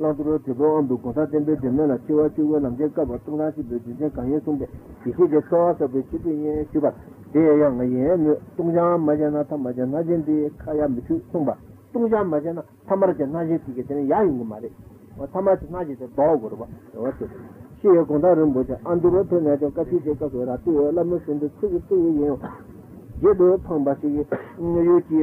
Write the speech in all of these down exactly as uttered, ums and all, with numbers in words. Landro to go on the Gotatembe, the Nana Chiva, and Jacob, or Tunasi, the Jacob, the Huja Sauce of the Chipping Chiba, the young Yen, Tunja, Majana, Majanajan, the Kayam, the Tumba, Tunja, Majana, Tamarajan, to get any young marriage, or Tamarajan, the dog or she a Gondarum was under the net of Kati Jacob, or two elements in the two. Jedo Pambashi, Yuki,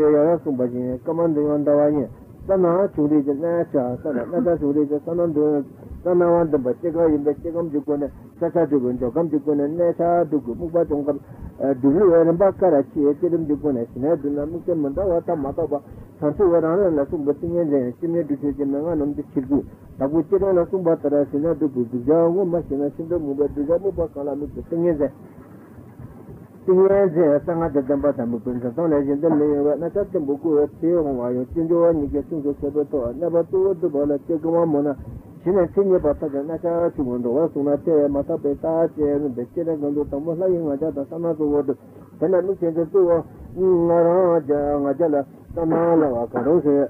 somebody, commanding on the Wayan. Sana, Chuli, the Nasha, Sana, Chuli, the Sanan, Sana, the Bachega, in the Chegum, you go to Saka, you go to come to Nasha, to Guba, to you, and Bakarachi, a Chedum, you go to Snap, and Namuka, Mandawata, Mataba, Sansu, and Lakum, but in the estimate to the Naman on the Chigu. I would tell Lakum, but I said, to Guja, Machina, Sindhu, but to Jabuba, Kalamit, the Singers. Tinha sanga de damba tambo pensa tão legenda meio na cata buku é teu maio tinjo ninguém tinjo sabeto na batu do bola chega uma mona tinha tinha bata de na cata mundo o sunate mata peta tinha becera quando tamo lá em aja da sana do voto pena não tinha tu na raja ngajala tamo lá caro se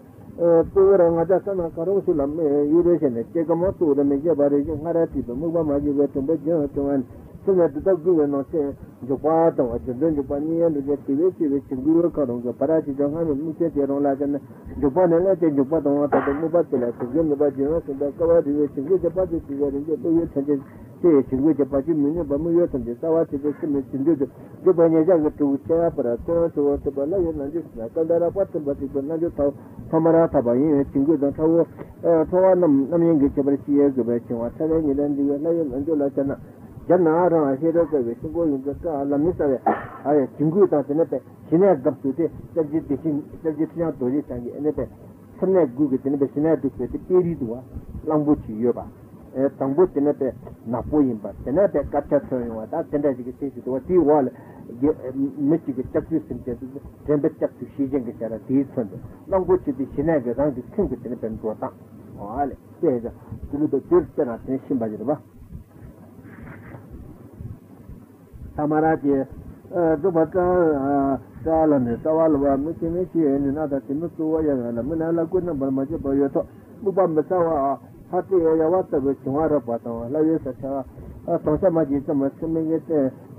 tu ra ngaja sana caro se lamme yurese ne chega mato de meia barreja ngarati do muba maji veto bejo tuan sena de tagu no se Jupata, a children Jupani and the activity which Guru Karong, the Parachi Johan, and Musa Jerolagan, Japan and Latin Jupata, the Mubatilla, the Jumbajinos, and the Kava, the Party, the Yus and the Sage, which a party million Bamuyos and the Sawa, the Simmons, the Jupanaja to Chapara, to the Balayan, and this Nakandara, but it was not just Tamarata by Chingu, the Tower, Towanam, Namingi, the Bachelor, was telling you then the Lion and Jolatana. Janara, I hear the wishing going to the mystery. I chingued as an epic. She never got to this, that you did not do it and epic. Some net goods in the Senator, the Piridua, Lambuchi Yoba, Tambut in the Napoleon, but Senator Catcher, what that Senator says to what he wall, Michigan Chapter, Temple Chapter, she didn't get a tea from the Lambuchi, the Senator, and the King with the Pen Gota. All it says to the Christian attention by the river. Tamarati, Dubata, Salan, Sawalwa, Miki Miki, and another Timutu, and a Munala good number, Majiboyoto, Mubambasawa, Hati, Yawata, which Mara Pato, Layasa, Samaji, some assuming it,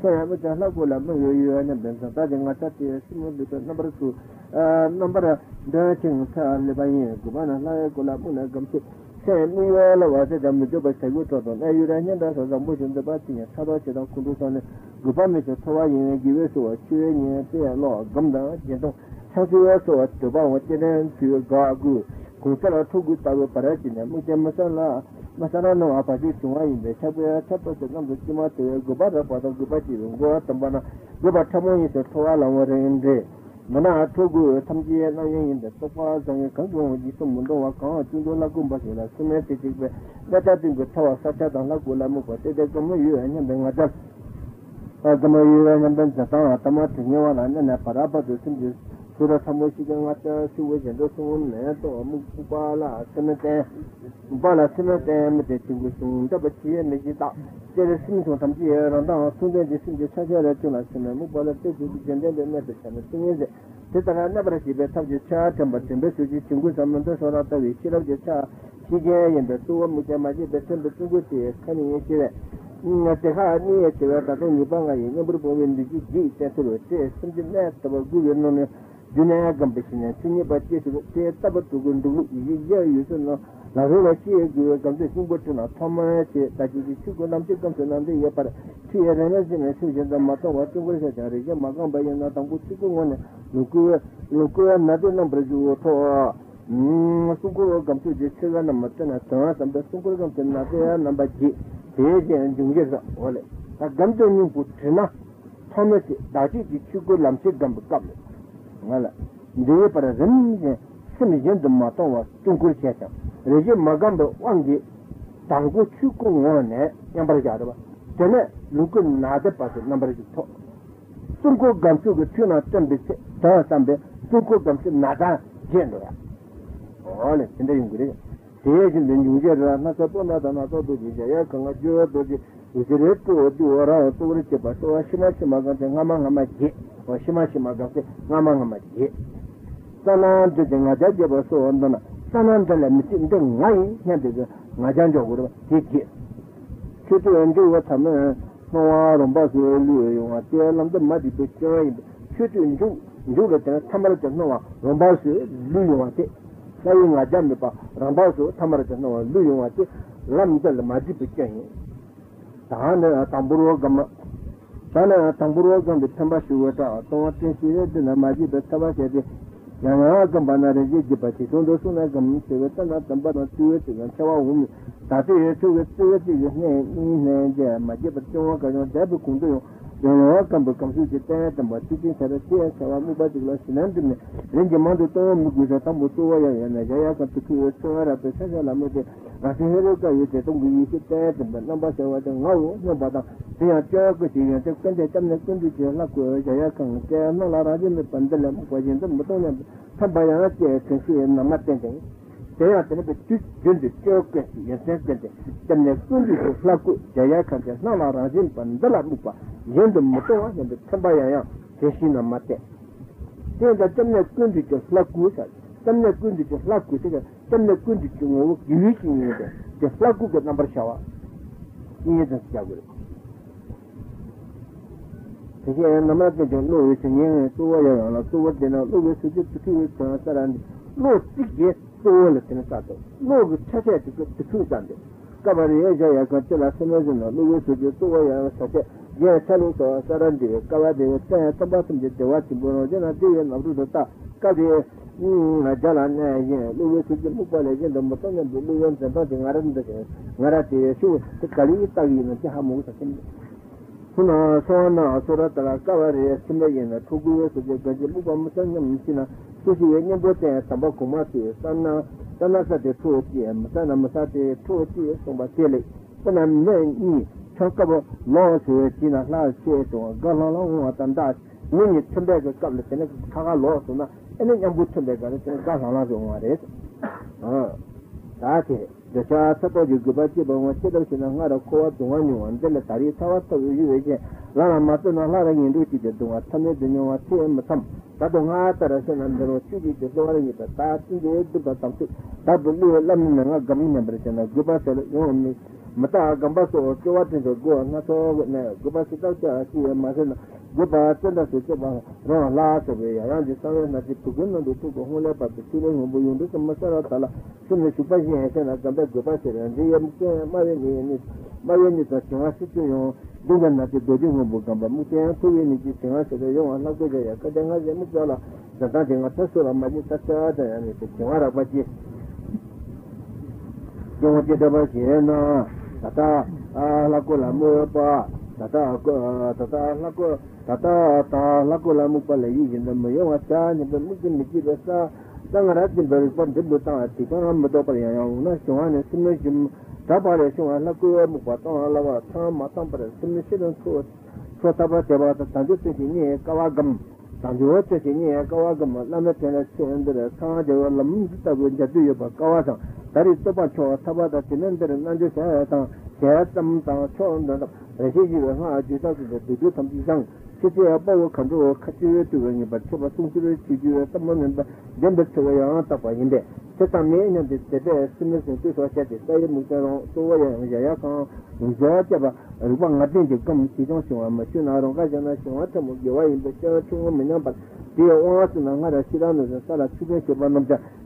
Sayamita, Lagula, Muyu, and Benson, Tadding, Atati, Simon, because number two, number Dirting, Talibayan, Gubana, Lagula, Muna, Gumshoot. New was it a Mujoba Saguto, a Uranian that was a motion the batting and Sabachi don't conduct on the government of Tawaiian and give it to a Chilean law, Gumda, Gentle, Sakuya to a Tuba, what you then feel Gagu, Kukara too good Tago Paratin, and Muja Masala, Masarano, Apati, Tuain, the Sabuya, Chapas, the number Sima to Gubata, part of Gubati, Goa Tambana, Gubatamo is a Tawala or in there. Mana Togo, Tamji, and in the sofas and Kango, Mundo, Tingo Lagumba, Symmetric, but I think the tower such as Lagula Muka, they come you and then adjust. As the Mayu and then Zatana, Tamat, New and then Aparaba, the Sindhis, Sura Samoshigan water, sewage and Dosun, Neto, Mukubala, Cemetery, Bala Cemetery, the Tingusun, Tabachi, and Megita. There is things on some year and now soon they seem to such a retination and mobile message and the thing is that I never see the subject chart and but in this with some members or after the chill of the chart, she gay and the two with the magic the same between which is coming here. At the heart near to her, I think you bang a number when the G said to her, something left about good and on junior competition and senior but yes, about to go into you know. La roba ci è che quando si incontrano toma che da ci ci con l'ambiente con l'ambiente io per ci è l'energia nel suo genere ma to va to questa giare che ma con bayan da tangu ci con loco loco na de non preju to mm su con campo di ci la matta na to tanto su con campo na de na ba ci te je junge sa ole da gamto ni putrina toma che da ci ci con l'ambiente gambo gambo mala de per zen semi gente ma to va to questa giare Regime Magamba Wangi Tango Chukung one, eh, number Jadava. Tene, look in another person, number you talk. Sunko Gamsu, the tuna, Tambi, Tasambe, Sunko Gamsu, Nada, General. All it in the ingredient. The agent in New Jersey, Nasapona, Nato, Dijaya, Kangajura, Doji, is a red to do around to reach about Shimashi Magan, Hamamaji, or Shimashi Magan, Hamamaji. Sana, the Janga, so on. Yana Gambana Regi Pati, so those who are coming to the Tambana to it and Chawa woman. Tati to it to it is named Majibato, Debu Kundu. Yana come to complete the tent and Matiki Sarati, Salamu Bati Lasinandin, Rengamando, Muguzatambutua, and Ajaya come to two or so represent Lamote. As in Heroka, you don't visit that, but number seven, no, no, but they are Turkish, and they can take them to Jalaku, Jayakan, Kerala, and the Pandalam, for example. Tabayana can see in the Matente. They are a bit good to Turkish, yes, then the Sunday to Flaku, Jayakan, Nala Rajin, Pandala Mupa, Yend Motor, and the Tabayana, Keshina Mate. They are the Tamil Kundi to Flaku, Tamil Kundi to Flaku, Tamil Kundi to Yuki, the Flaku the number shower. He is a struggle. The Namaka don't know it's a young two or two what they know. Always to get to two and no six years to all in a saddle. No such as the two Sunday. Cabaret, I got to last season, always to get two or such a yes, hello, Sarandi, Cavade, Tabatum, the watching Bonojana, and Abdulta, Cavade, Najalan, always to the Mupal again, the Moton and the Luans and nothing around the Narati, shoes, the Kalita, and the Hamu. Sona Sorata Cavari, Simayan, Tugu, the Gajibuka, Missina, Susi, and Bote, Tabako Mati, Sana, Sanasate, Toti, and Sana Masate, Toti, Somatele, Sana Meng, Chakabo, Law, Tina, Last Chase, or Galalong, and that, Mini Tumbaga, Cablet, and Kara Lawsona, and then Yambutumbaga, and Galalong, and it. Ah, that's it. The Chasapo, you go back to Bonachetto, and another court to one you and then the Taritawa to you again. Lana Matana Laring and Riti, the Duatame, the Nuati and Matam, Tadonata, and the Rotigi, the Doring, the Tati, the Edu, but something. That will do a lemon and Gamina Britain, and Gubas, Mata, Gambaso, or Kuatin, the Go, and not all with Gubasita, I see a Mazana, Gubas, and the Sitaba, Ron Last away around the Sarah, and the Tugun, and the Tukohola, but the children who will do some Masarata, soon as you pass here, and the President, and the Marine is Marine is a Chasitino, Dugan at the Dodimo Bugamba, Mutia, two images, and the young and Lagoya, Kadanga, and Mugala, the Dante Matasura, Majitata, and the Chimara Baji. Don't get about Siena, Tata, Lacola Murpa, Tata, Tata, Laco, Tata, Lacola Mupala, and the Mayota, and the Muslim Nikita. Tangaratkin very fun debutant, Matopayan, National Simulation, Tabaration, and Laku, Mupatan, Lava, Tam, Matamper, Simulation, and so for Tabataba, Tanjutin, Kawagam, Tanjutin, Kawagam, Lamakan, and the Tanjo, Lamita, which I do about Kawasa. That is Tabacho, Tabata, and Nanjata, Kiatam, Tachon, and the Hiji, and Haji, to do some design. City above control, Katu to but Chuba Sunku to do a summon and then the Toyota in there. Setamania and the best similar to Society, Mutano, Toya, and Jayaka, and Jayaka, and one nothing to come to Joshua, Machina, and Rajana, and your way in the church woman, but dear Ort and another Shiran and Sala Children,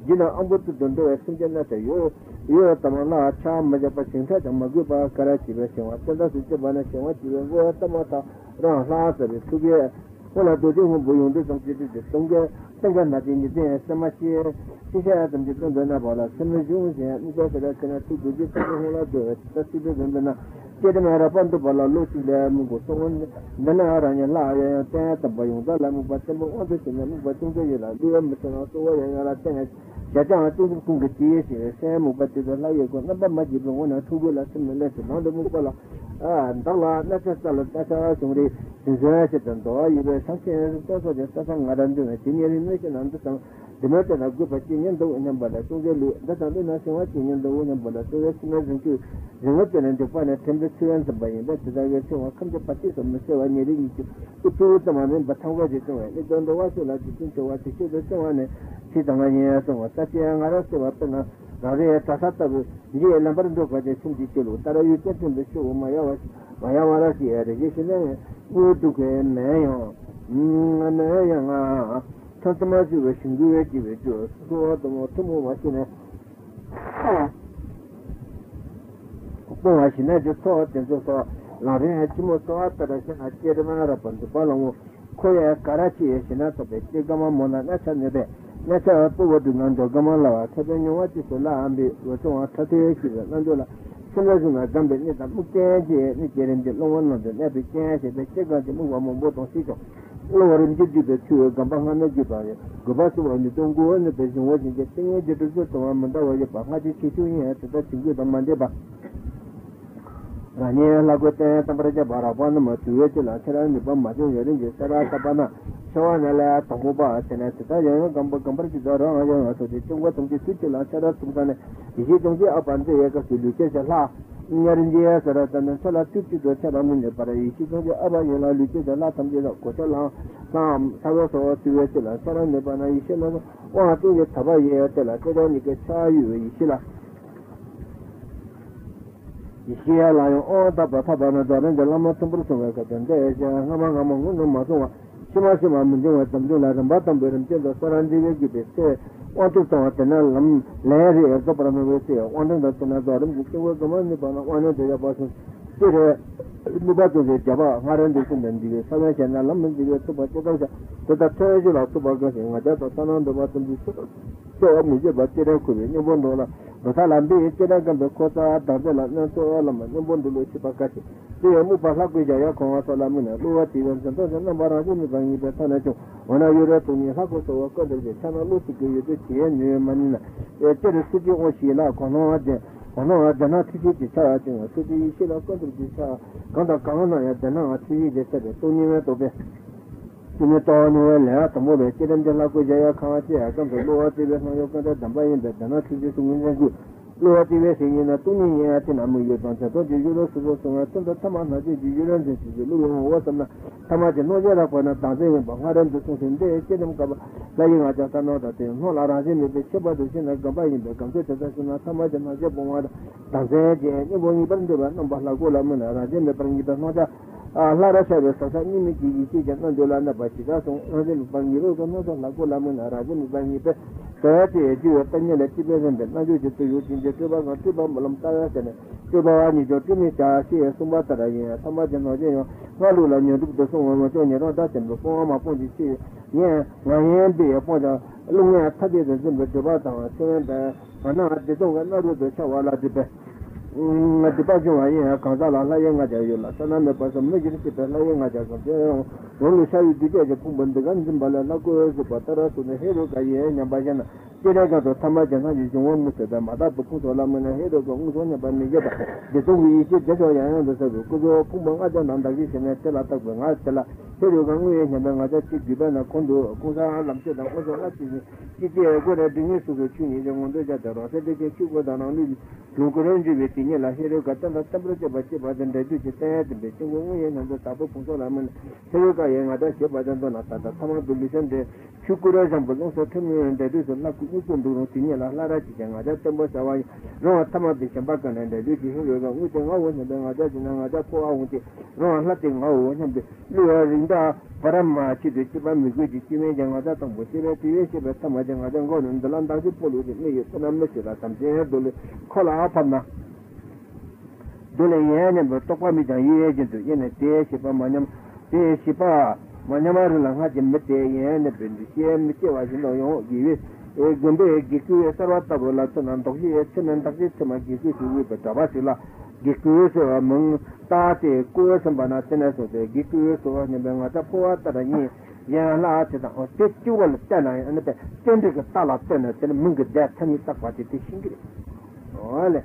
Gina Ambu to Dondo, a single letter, you, you, Tamala, Charm, Majapachin, and Maguba, Karachi, and Sela, and Shabana, and Watamata. Last of the Sugar, all of those who will do some duty to Sunga, Sunga Natin, so much here. She has them different than about us. Some resumes and because I cannot do this, I cannot do it. That's it. And then get them out upon the Bala, losing their Mugo, someone, then I ran a lie and that by Undalam, but some of this in them, but Sunga, you are doing Matan, so I am a tenant. Jatan, I think the theater, Sam, but the liar got number much even one or two will assimilate another Mugala. Ah, Dalla, let us tell us that our somebody deserted and door, you were something else, just as I'm not doing a senior in nation under some. the Tantamasi wishing you a gift to us, so the Motomo machine. No, I should not just thought and just saw Lavin had Timo thought that I should have carried her upon the Palamo, Koya, Karachi, a Shinata, Tegama Mona, Natanade, Nata, Pogo, Nando, Gamala, Tabano, what is the lamb, was on Tati, Nandola, Sunazuna, Gambit, Mukaji, Nikirin, the Lone of the Nabi Cash, and the Chegan, the Mugamon, both on Sito. Lower did the two Gambana Gibaria. Gobasu and the Dongo and the President was in the same age to go to Mandawa Yapa. How did she do here to that good on Mandeba? Rania Lagote, Tamaraja Barabana, Matueta, Latera, and the Bamadu, Yarinja, Sara Cabana, Shawanala, Tahoba, and at the Tayo, Gamba Comparative Dora, so the two was on the city, Latera, Tumana, the Hitongi up and the Yaka to Lucas La. India, the Ratanasala, two to the Salamon, the Paris, the Abayala, the Latam, the Cotala, Sam, Savoso, Tuetela, Saran, the Banaishela, or I think the Tabaya, the Lacodonic, Sayu, Isila. Here lie all the Batabana, the Lama Tumbuka, and there's a Hamamamon, Mazuma, Shimashima, Mundum, and Batam, and the Saran, the Gibet. What is the Tenal Larry as the Pramavia? One of the Tenazarum, which was the one of the persons. Peter Lubatu de Java, Haran Dixon, and the Savage and Alaman, the Tobacco, to the treasure of tobacco, and that was on the bottom. So, Mister Batira could be no one dollar. But Alambi, Tenagan, the Kota, Tazela, Nato, Alaman, no one to lose Chipakati. They are Mupasaki, Jayako, Salamina, Luati, and Santos, and Barazumi, and the Tanajo. When I read to me, Hakoso, a country, the Tanaluki, the Tian, Manila, the City of Shila, Konoa, Konoa, the Nati, the Sarajin, the City, Shila, country, the Sar, Kanda Kamana, the Nati, the Sarajin, the Tony, Atamo, the Tiran, the Lako, Jayaka, I come to Luati, the Nayoka, the Bayan, the Nati, the Sungu, Luati, the Sinatuni, Atinamu, the Judo, the Tamana, the Juran, the Lulu, Watama. Tamati no era quando tanzini bangaran de sundé kedam ka layin aja tanota te no la rajin de cheba de sina gaba yin de kamse ta sina samaja na je bomada tanze je ni boni bande ba no bahla gola mena rajin de prangi da noda la rasha de sa ni mi ki ki jana dola na bachida so rajin bangi ro no da la gola mena rajin bangi pe ta te ji wa tanya le ti be de na ju je to yu tin je ke ba ngati ba malam ta ya tene ke ba ni jo ti ni ta si sumba ta ya samaja no je no la ni de so before my point is yeah, I am be upon the long at the bottom, and another the dog another the shower at the best. The Bajo, I am Kazala, lying at the Sananda, but some legacy lying at the only shall you get the Puman, the guns and Balanakos, the Patara, to the Hero Gayan and Bajana. Tiraga, the Tamajan is the one with the Madame Putolam and the head of the Muson and Banigaba. The two we did the Joyan and the Kuzo, Pumadan and the Vision and Telata, Vangastella, Terugangu and Bangaji, Gibana, Kondo, Kuza, Lamset, and Kozalati. If you are good at the news of the Chinese and Mondoja, the Rosetti, Cuba, and only Lukuranji with Tinella, Hero Gatan, the temperature, but the Duke said, the Tinguan and the Tapu Putolam, Teruga and Adashi, Badana, the Tamabulism, the Chukuras and Bonso, and the Duke. La Rachigan, I just was away. No, some of the Chambakan and the duty who was on Witten Owen and then I just know that for our no, nothing. Oh, you are in the Parama, Chip, which you made and that on which you have some of them. I don't go in the land of the polluted me. So I'm not sure something. Call up on that. Dolan and Bertopami, the agent to Yenate, Shipa Manam, Shipa, Manamar, Haji Mete, and the Pendicia, Michel, you know, give it. E gombe giku sarata bolata nantoki echen nantoki semagi giku betabasila giku so mung tate ku sambana tenaso de giku so nebanga tapua tarani ya la teta otetual tena ene pe tendega tala tena tena mung de tani tapati tishingri ole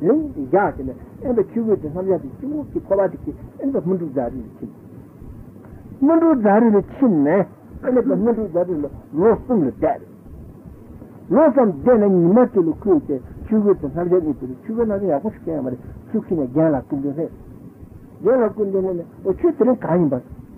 ling ya ke and the cube the samya the cube ki khoba the and the mundu zari the mundu zari the chin ne and the mundu zari the no sum the dad no sum den and not to look the cube the samya the cube na ya ko ke amare cube ne gala kunde se gala kunde ne o cube ne kain ba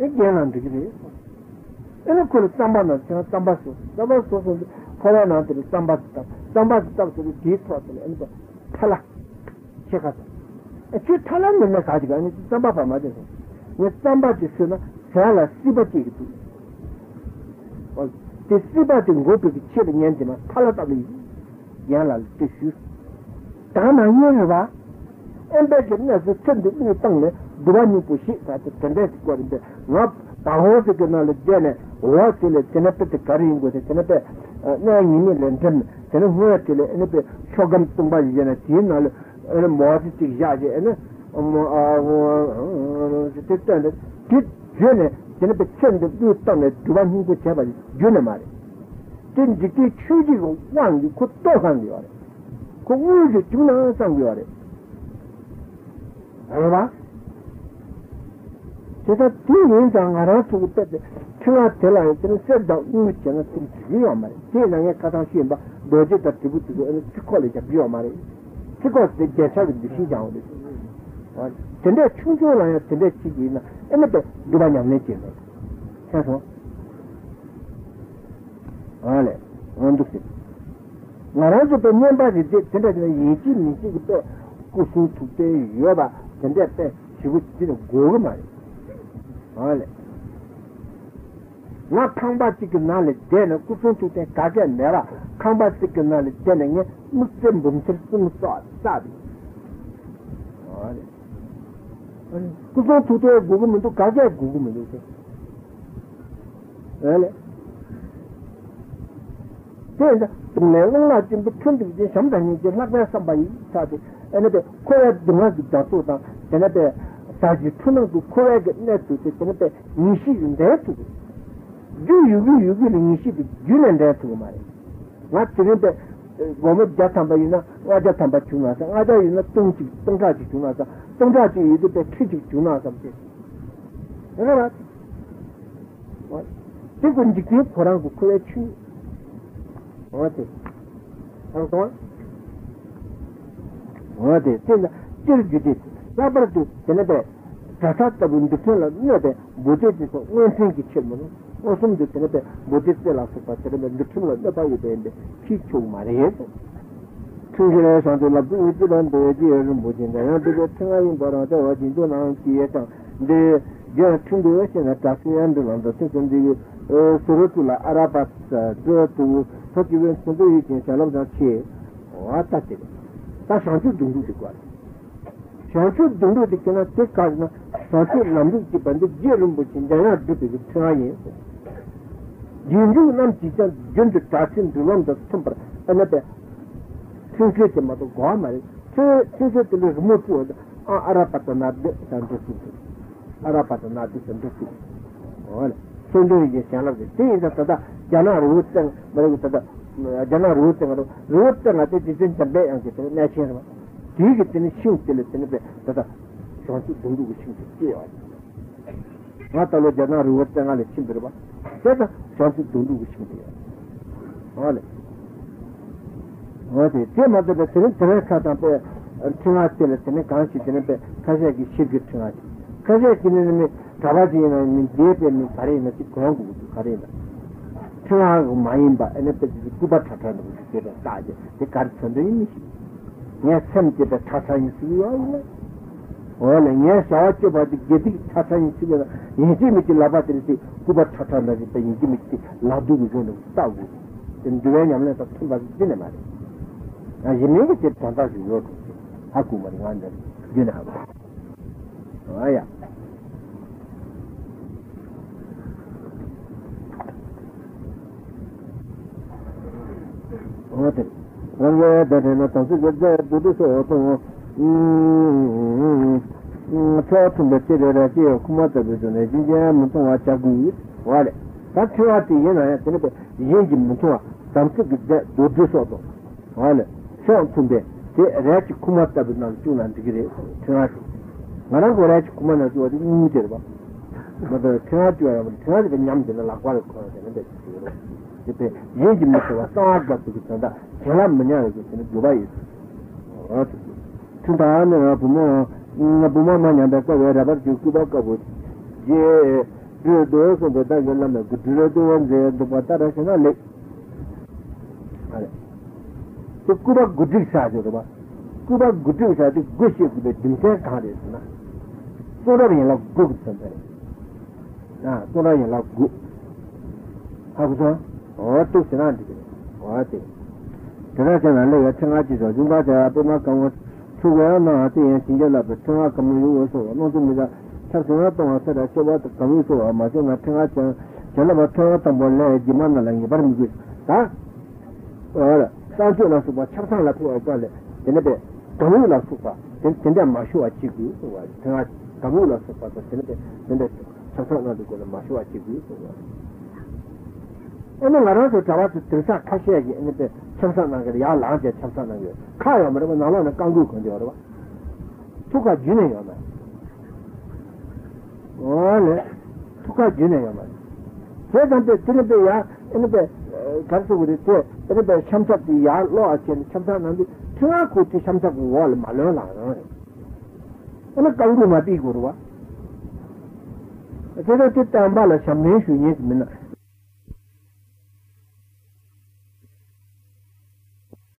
again and degree and of course someone can somebody someone so for not to somebody somebody talks with this person and tell check out. A few talent in the cardigan is some of our mother. With somebody sooner, sell a sympathy. Well, the sympathy will be chilling and the palatable yellow tissue. Dana Yelva and begging as a tender in the tongue, the one who push it at the condensed quarter, not the whole second on the dinner, or till a tenepet carrying with a tenepet, nine million ten, ten of work till a bit shogun somebody in a tin. And a more exagger and a good journey, then a bit send the good tongue to one who could have a junimari. Then the key chooses one you could talk on the other. Could use it to know some the other. However, there's a few things on our own to pet the Tunatella and said that you can see Biomari, saying I cut on him, but the jet attribute to college of Biomari. Because they get out of the sea down. Then they're children, I have to let you in and the Dubana nature. That's all. All right, wonderful. Now, I also remember the day that the eighteen is going to pay Yoba, and that she would still go money. All right. Not combat knowledge, then a cushion to take Kaga and Nera, combat knowledge, then again. Muslim Bumsum thought, Sabi. To go to the government to Kaja government. Then the level of the twenty sometimes is not where somebody started, and the correct the one with Datuda, then at the Sajituna to correct net to the Senate, Nishi in there to it. Do you really Nishi the Julian there to marry? Not to remember. Government Jatambaina, or Jatambachunas, either in a Tunchi, Tunkachi Tunasa, Tunkachi is the Trichi Tunas of this. What? They couldn't declare for us to collect you. What is? What is? Still you did. Labor to Senate, Tasata will declare another Buddhist for one thing, children. Or some different Buddhist philosopher, the two of the body band, Chicho Mariette. Two years on the Labu, the Year and Budin, the other time, but on the Washington, the Gertrude Russian at Tassian, the second, the Surutula, Arabas, Dur to Portuguese, and the Eastern Salon of Che, or Tati. That's what you do to God. Chantu Dundu, they cannot take Kazna, Chantu Lamuki, and the Jerum Budin, they are due to the trying. You don't teach them to touch him to run the temper, and at the Sinket Mother Gomer, Sinket to the remote world, Arapatanad and the Sinket. Arapatanad and the Sinket. So doing the channel of the days after the Jana Roots and Jana Roots and Roots and I think it's in the bay and the national. Do you get any shoot till it's in the bay? That's a Chantu Dundu wishing to see all. Not all Jana Roots and all the children. Chances don't do which material. All it. What is the mother that the Teresa and Tunat Teleseneca, she can be Kazaki Shigit Tunat. Kazaki in Kavadina and Japan and Karina, the Kongo, Karina. Tunag Maimba and a bit of Kuba Tatan, which is a side, the cards on the image. Yes, some get a Tatan in Well, and yes, I watch about the getting Tatan in Syria. You see me to Labatility. Kuba Tatan is the intimacy, Ladu is going to start with. Then Duane, I'm not a Timber cinema. As you make it, Tantas is not. حكومة اللي عندنا جناح ويا هاتي رجع بدنا تنسيق الجار بدوسه هاتوا شاطن بتشيله رجع حكومة بدوسه نجيا متوه تجميل ولا تكشواتي هنا تنبه يجي متوه تنسيق الجار بدوسه ولا شاطن ده Rach Kumata Nansun and degree, Tirashi. Manago Rach Kumana was in Niterba. But the church was charged in Yam de la Qualcoa and the Yajim was not got to be done. Salam Mania is in Dubai. Tuban and Abumo, Abuman and the Kawara, but you could walk with those of the Dagalam, the Dudu and the Batara Canal. तो कुबा गुदरी साज़ हो रहा, कुबा गुदरी साज़ गुस्से कुबे दिम्से कहाँ रहते ना, तो ना ये लोग गुद संदर्भ, ना तो ना ये लोग गु, हाँ कुछ और तो सेना दिखे, वहाँ ते, तेरा क्या नाले या चंगा चीज़ हो, जुम्बा जाए तो ना कम चुगया ना आते हैं चीज़ लाभ चंगा कम नहीं हो सो, ना तो मेरा चंगा चंगा तो वहाँ से रचे बात कम ही सो, हमारे ना चंगा चंगा Sancho la supa, Chapsan la tua quale, tenete, Tamu la supa, tende a Mashua Chibu, Tamu la supa, tenete, tende Chapsan la tua Mashua Chibu. E non la razza trovata Trisha Kashegi, e Chapsan Nagari, Alagia Chapsan Nagari, Kaya, ma non la Kangu con di Orva. Tuka Junea, ma. Ole, Tuka Junea, ma. Se tante tenete ya, e Carso with it, and about Shamsa the yard loss and Shamsa and the Tuaku to Shamsa wall, Malona. And a Kangu Mati Gurua. I said, I did Tambala, some nation, yes,